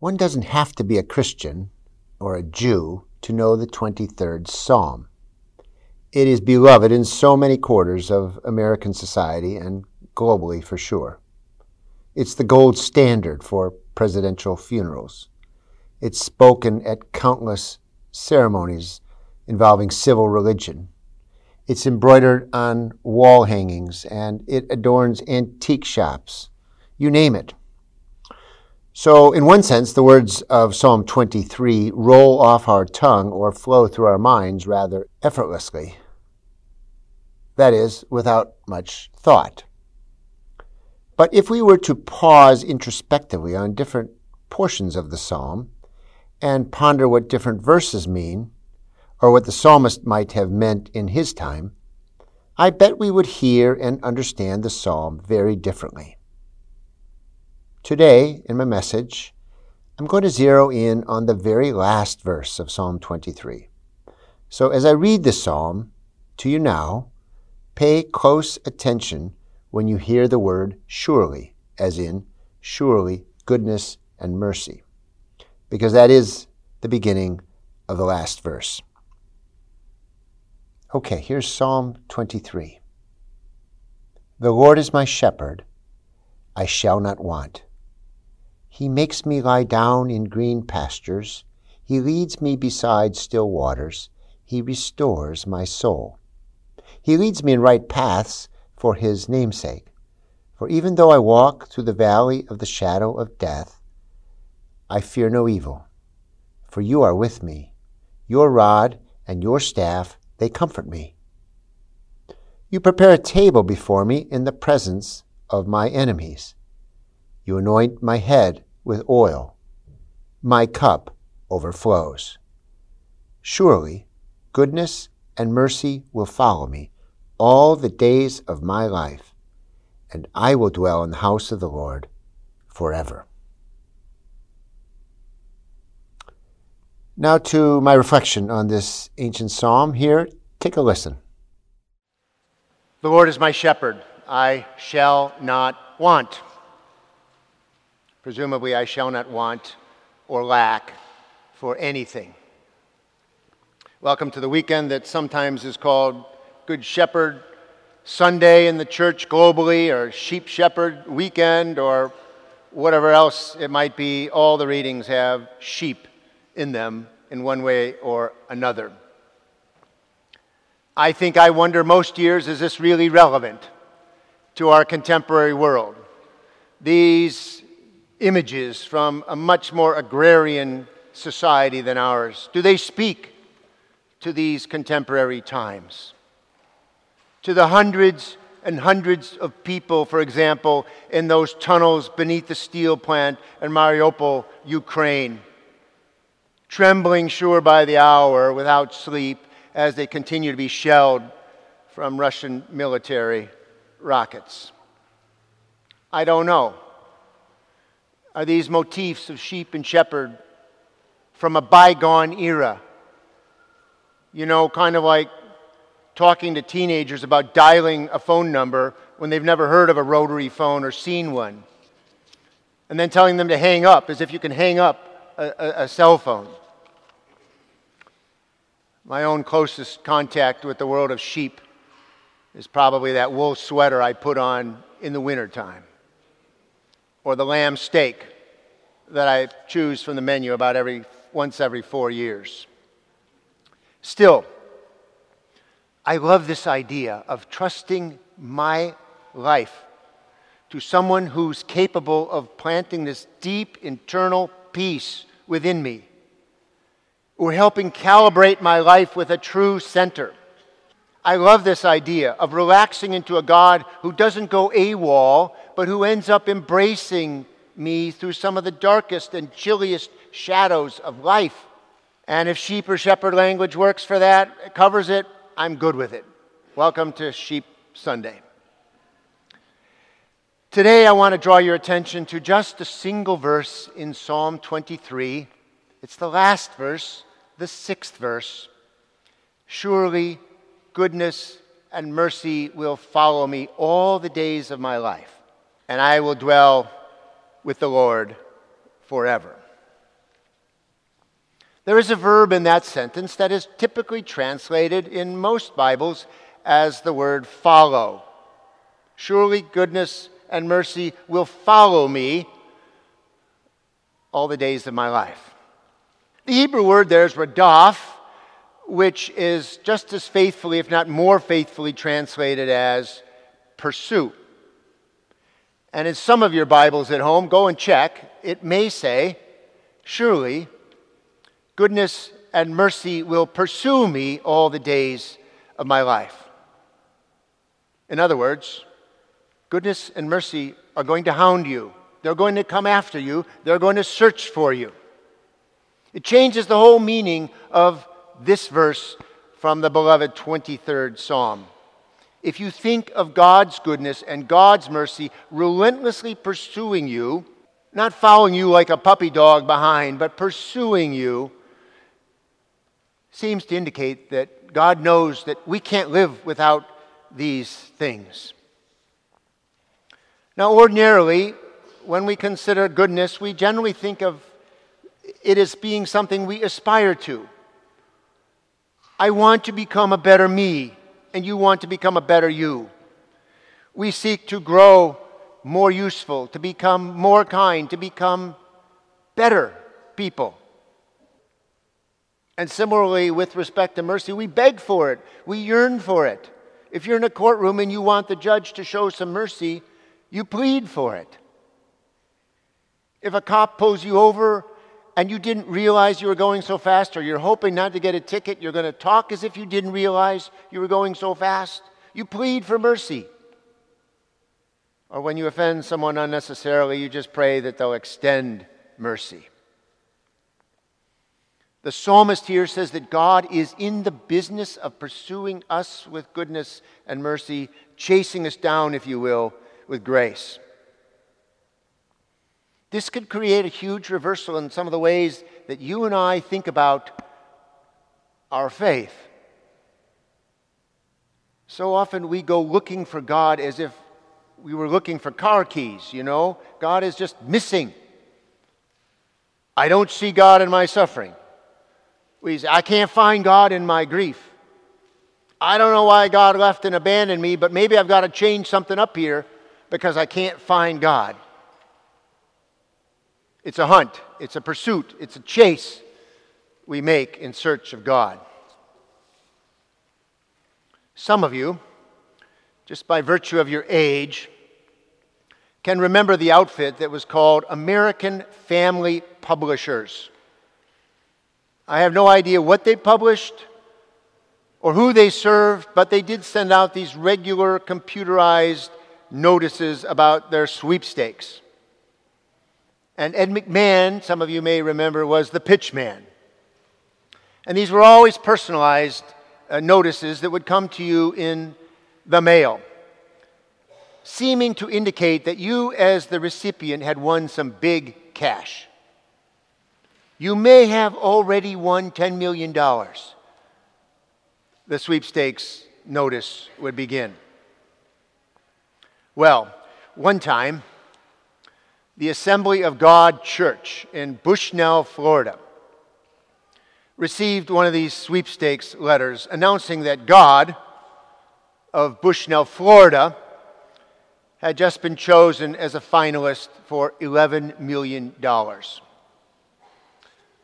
One doesn't have to be a Christian or a Jew to know the 23rd Psalm. It is beloved in so many quarters of American society and globally for sure. It's the gold standard for presidential funerals. It's spoken at countless ceremonies involving civil religion. It's embroidered on wall hangings and it adorns antique shops. You name it. So in one sense, the words of Psalm 23 roll off our tongue or flow through our minds rather effortlessly. That is, without much thought. But if we were to pause introspectively on different portions of the psalm and ponder what different verses mean, or what the psalmist might have meant in his time, I bet we would hear and understand the psalm very differently. Today, in my message, I'm going to zero in on the very last verse of Psalm 23. So as I read the psalm to you now, pay close attention when you hear the word surely, as in surely goodness and mercy, because that is the beginning of the last verse. Okay, here's Psalm 23. The Lord is my shepherd, I shall not want. He makes me lie down in green pastures. He leads me beside still waters. He restores my soul. He leads me in right paths for his namesake. For even though I walk through the valley of the shadow of death, I fear no evil, for you are with me. Your rod and your staff, they comfort me. You prepare a table before me in the presence of my enemies. You anoint my head with oil. My cup overflows. Surely, goodness and mercy will follow me all the days of my life, and I will dwell in the house of the Lord forever. Now to my reflection on this ancient psalm here. Take a listen. The Lord is my shepherd, I shall not want. Presumably I shall not want or lack for anything. Welcome to the weekend that sometimes is called Good Shepherd Sunday in the church globally, or Sheep Shepherd Weekend, or whatever else it might be. All the readings have sheep in them in one way or another. I think I wonder most years, is this really relevant to our contemporary world? These images from a much more agrarian society than ours, do they speak to these contemporary times? To the hundreds and hundreds of people, for example, in those tunnels beneath the steel plant in Mariupol, Ukraine, trembling sure by the hour without sleep as they continue to be shelled from Russian military rockets. I don't know. Are these motifs of sheep and shepherd from a bygone era? You know, kind of like talking to teenagers about dialing a phone number when they've never heard of a rotary phone or seen one, and then telling them to hang up, as if you can hang up a cell phone. My own closest contact with the world of sheep is probably that wool sweater I put on in the wintertime, or the lamb steak that I choose from the menu about once every 4 years. Still, I love this idea of trusting my life to someone who's capable of planting this deep internal peace within me, or helping calibrate my life with a true center. I love this idea of relaxing into a God who doesn't go AWOL, but who ends up embracing me through some of the darkest and chilliest shadows of life. And if sheep or shepherd language works for that, it covers it, I'm good with it. Welcome to Sheep Sunday. Today I want to draw your attention to just a single verse in Psalm 23. It's the last verse, the sixth verse. Surely goodness and mercy will follow me all the days of my life, and I will dwell with the Lord forever. There is a verb in that sentence that is typically translated in most Bibles as the word follow. Surely goodness and mercy will follow me all the days of my life. The Hebrew word there is radaf, which is just as faithfully, if not more faithfully, translated as pursue. And in some of your Bibles at home, go and check, it may say, surely goodness and mercy will pursue me all the days of my life. In other words, goodness and mercy are going to hound you. They're going to come after you. They're going to search for you. It changes the whole meaning of this verse from the beloved 23rd Psalm. If you think of God's goodness and God's mercy relentlessly pursuing you, not following you like a puppy dog behind, but pursuing you, seems to indicate that God knows that we can't live without these things. Now, ordinarily, when we consider goodness, we generally think of it as being something we aspire to. I want to become a better me, and you want to become a better you. We seek to grow more useful, to become more kind, to become better people. And similarly, with respect to mercy, we beg for it. We yearn for it. If you're in a courtroom and you want the judge to show some mercy, you plead for it. If a cop pulls you over and you didn't realize you were going so fast, or you're hoping not to get a ticket, you're going to talk as if you didn't realize you were going so fast. You plead for mercy. Or when you offend someone unnecessarily, you just pray that they'll extend mercy. The psalmist here says that God is in the business of pursuing us with goodness and mercy, chasing us down, if you will, with grace. This could create a huge reversal in some of the ways that you and I think about our faith. So often we go looking for God as if we were looking for car keys, you know. God is just missing. I don't see God in my suffering. We say, I can't find God in my grief. I don't know why God left and abandoned me, but maybe I've got to change something up here because I can't find God. It's a hunt. It's a pursuit. It's a chase we make in search of God. Some of you, just by virtue of your age, can remember the outfit that was called American Family Publishers. I have no idea what they published or who they served, but they did send out these regular computerized notices about their sweepstakes. And Ed McMahon, some of you may remember, was the pitchman. And these were always personalized notices that would come to you in the mail, seeming to indicate that you as the recipient had won some big cash. You may have already won $10 million. The sweepstakes notice would begin. Well, one time, the Assembly of God Church in Bushnell, Florida, received one of these sweepstakes letters announcing that God of Bushnell, Florida, had just been chosen as a finalist for $11 million. The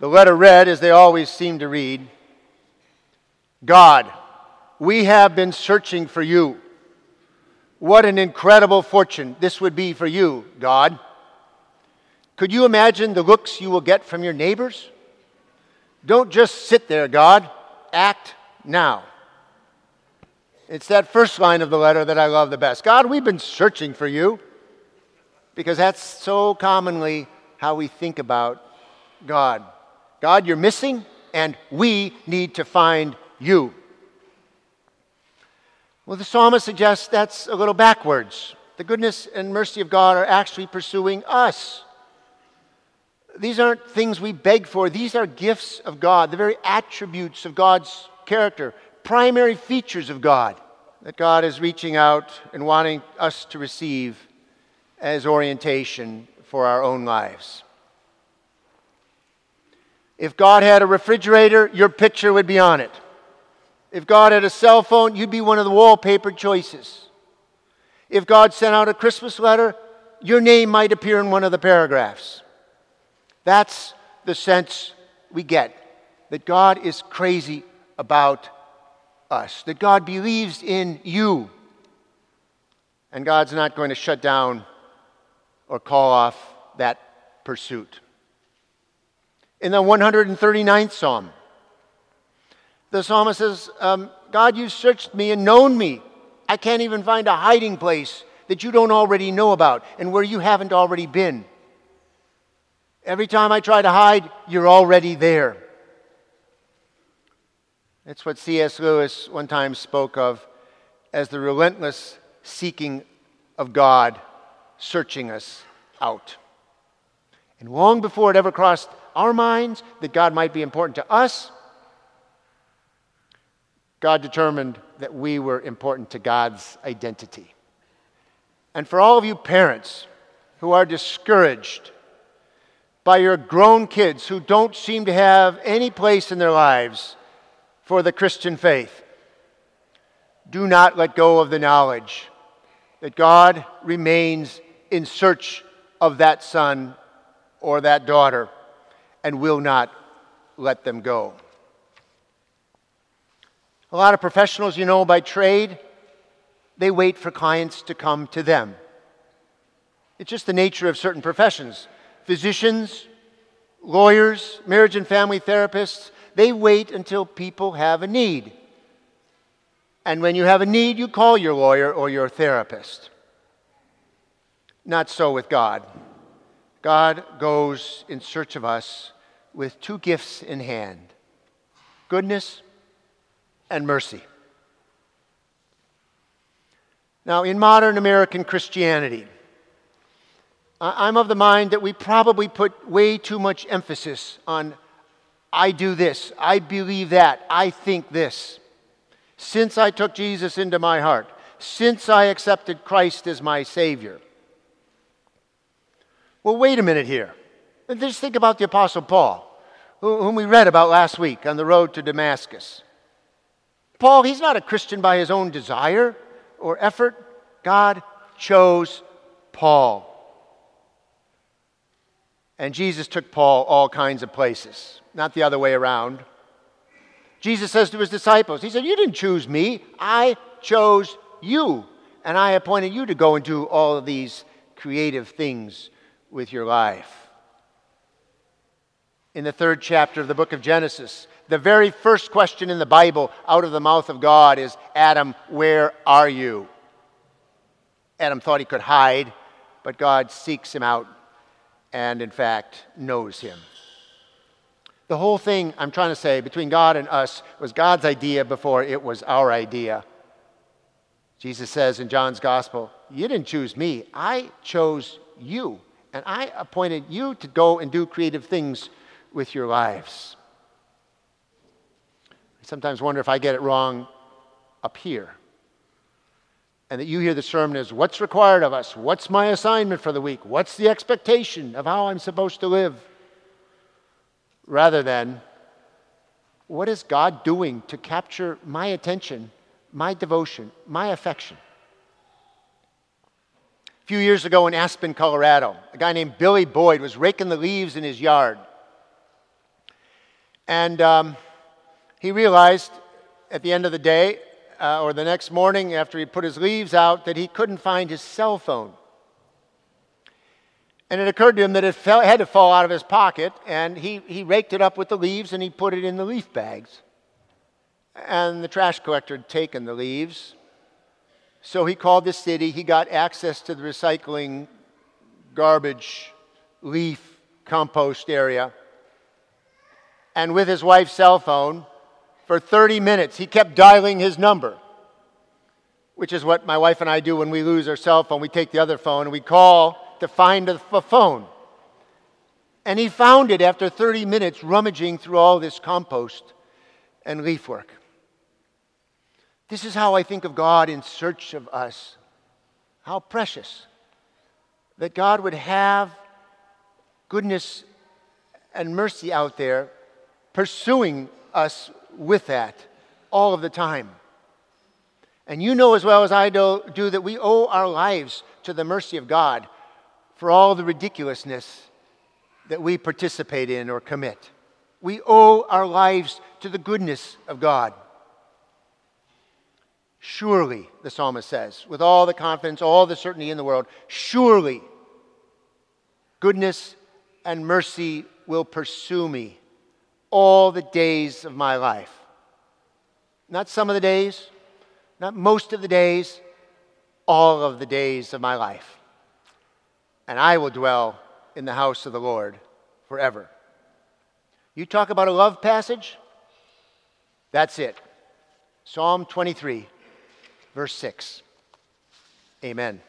letter read, as they always seem to read, God, we have been searching for you. What an incredible fortune this would be for you, God. Could you imagine the looks you will get from your neighbors? Don't just sit there, God. Act now. It's that first line of the letter that I love the best. God, we've been searching for you. Because that's so commonly how we think about God. God, you're missing, and we need to find you. Well, the psalmist suggests that's a little backwards. The goodness and mercy of God are actually pursuing us. These aren't things we beg for. These are gifts of God, the very attributes of God's character, primary features of God that God is reaching out and wanting us to receive as orientation for our own lives. If God had a refrigerator, your picture would be on it. If God had a cell phone, you'd be one of the wallpaper choices. If God sent out a Christmas letter, your name might appear in one of the paragraphs. That's the sense we get, that God is crazy about us, that God believes in you, and God's not going to shut down or call off that pursuit. In the 139th Psalm, the psalmist says, God, you've searched me and known me. I can't even find a hiding place that you don't already know about and where you haven't already been. Every time I try to hide, you're already there. That's what C.S. Lewis one time spoke of as the relentless seeking of God, searching us out. And long before it ever crossed our minds that God might be important to us, God determined that we were important to God's identity. And for all of you parents who are discouraged by your grown kids who don't seem to have any place in their lives for the Christian faith, do not let go of the knowledge that God remains in search of that son or that daughter and will not let them go. A lot of professionals, you know, by trade, they wait for clients to come to them. It's just the nature of certain professions. Physicians, lawyers, marriage and family therapists, they wait until people have a need. And when you have a need, you call your lawyer or your therapist. Not so with God. God goes in search of us with two gifts in hand: goodness and mercy. Now, in modern American Christianity, I'm of the mind that we probably put way too much emphasis on I do this, I believe that, I think this. Since I took Jesus into my heart, since I accepted Christ as my Savior. Well, wait a minute here. Just think about the Apostle Paul, whom we read about last week on the road to Damascus. Paul, he's not a Christian by his own desire or effort. God chose Paul. And Jesus took Paul all kinds of places, not the other way around. Jesus says to his disciples, he said, you didn't choose me, I chose you, and I appointed you to go and do all of these creative things with your life. In the third chapter of the book of Genesis, the very first question in the Bible out of the mouth of God is, Adam, where are you? Adam thought he could hide, but God seeks him out and, in fact, knows him. The whole thing, I'm trying to say, between God and us was God's idea before it was our idea. Jesus says in John's Gospel, you didn't choose me, I chose you, and I appointed you to go and do creative things with your lives. I sometimes wonder if I get it wrong up here. And that you hear the sermon as, what's required of us? What's my assignment for the week? What's the expectation of how I'm supposed to live? Rather than, what is God doing to capture my attention, my devotion, my affection? A few years ago in Aspen, Colorado, a guy named Billy Boyd was raking the leaves in his yard. And he realized at the end of the day, or the next morning after he put his leaves out, that he couldn't find his cell phone. And it occurred to him that it had to fall out of his pocket, and he raked it up with the leaves and he put it in the leaf bags. And the trash collector had taken the leaves. So he called the city, he got access to the recycling, garbage, leaf, compost area. And with his wife's cell phone, for 30 minutes, he kept dialing his number, which is what my wife and I do when we lose our cell phone. We take the other phone and we call to find the phone. And he found it after 30 minutes rummaging through all this compost and leaf work. This is how I think of God in search of us. How precious that God would have goodness and mercy out there pursuing us with that all of the time. And you know as well as I do that we owe our lives to the mercy of God for all the ridiculousness that we participate in or commit. We owe our lives to the goodness of God. Surely, the psalmist says, with all the confidence, all the certainty in the world, surely goodness and mercy will pursue me all the days of my life. Not some of the days, not most of the days, all of the days of my life. And I will dwell in the house of the Lord forever. You talk about a love passage? That's it. Psalm 23, verse 6. Amen.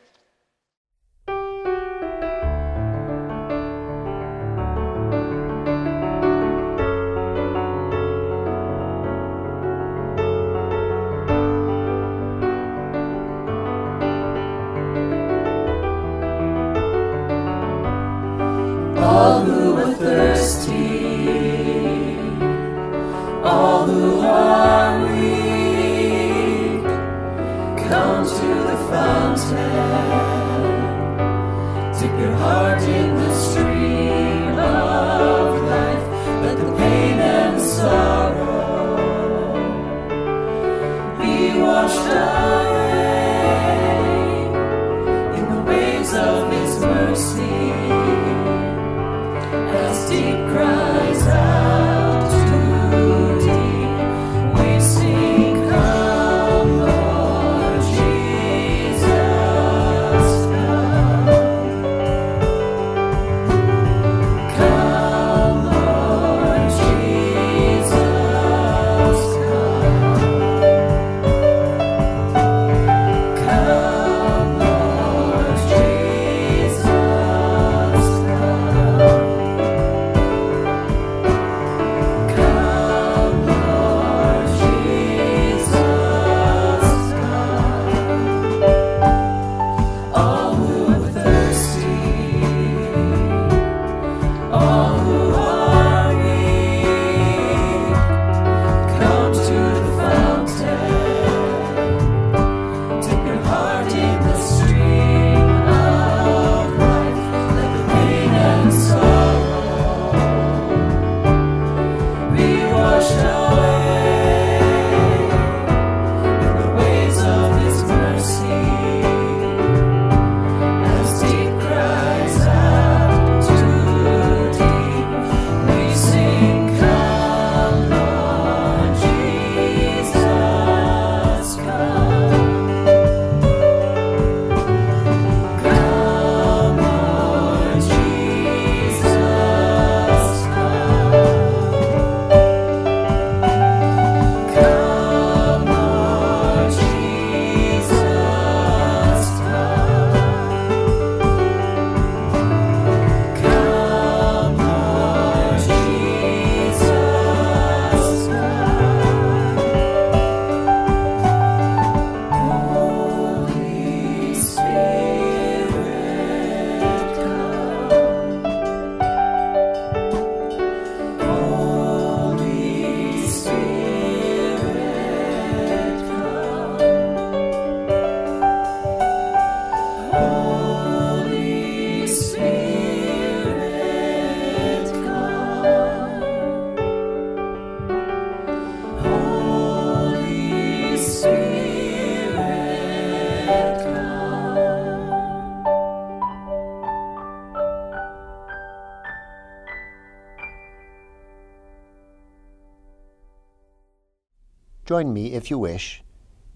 Join me, if you wish,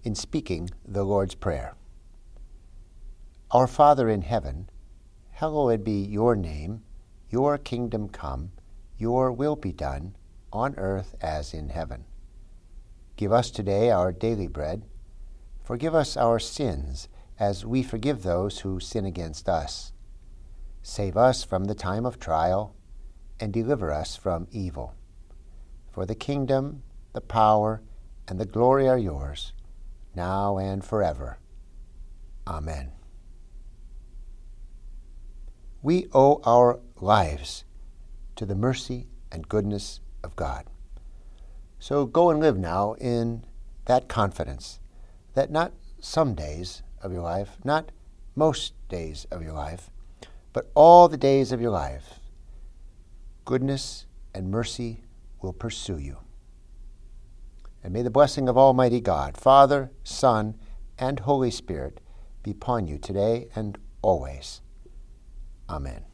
in speaking the Lord's Prayer. Our Father in heaven, hallowed be your name, your kingdom come, your will be done, on earth as in heaven. Give us today our daily bread. Forgive us our sins, as we forgive those who sin against us. Save us from the time of trial, and deliver us from evil. For the kingdom, the power, and the glory are yours, now and forever. Amen. We owe our lives to the mercy and goodness of God. So go and live now in that confidence that not some days of your life, not most days of your life, but all the days of your life, goodness and mercy will pursue you. And may the blessing of Almighty God, Father, Son, and Holy Spirit be upon you today and always. Amen.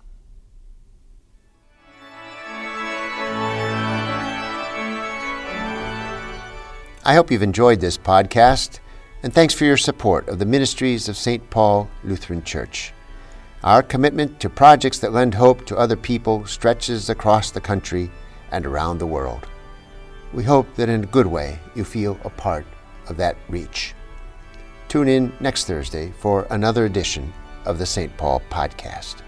I hope you've enjoyed this podcast, and thanks for your support of the ministries of St. Paul Lutheran Church. Our commitment to projects that lend hope to other people stretches across the country and around the world. We hope that in a good way you feel a part of that reach. Tune in next Thursday for another edition of the St. Paul Podcast.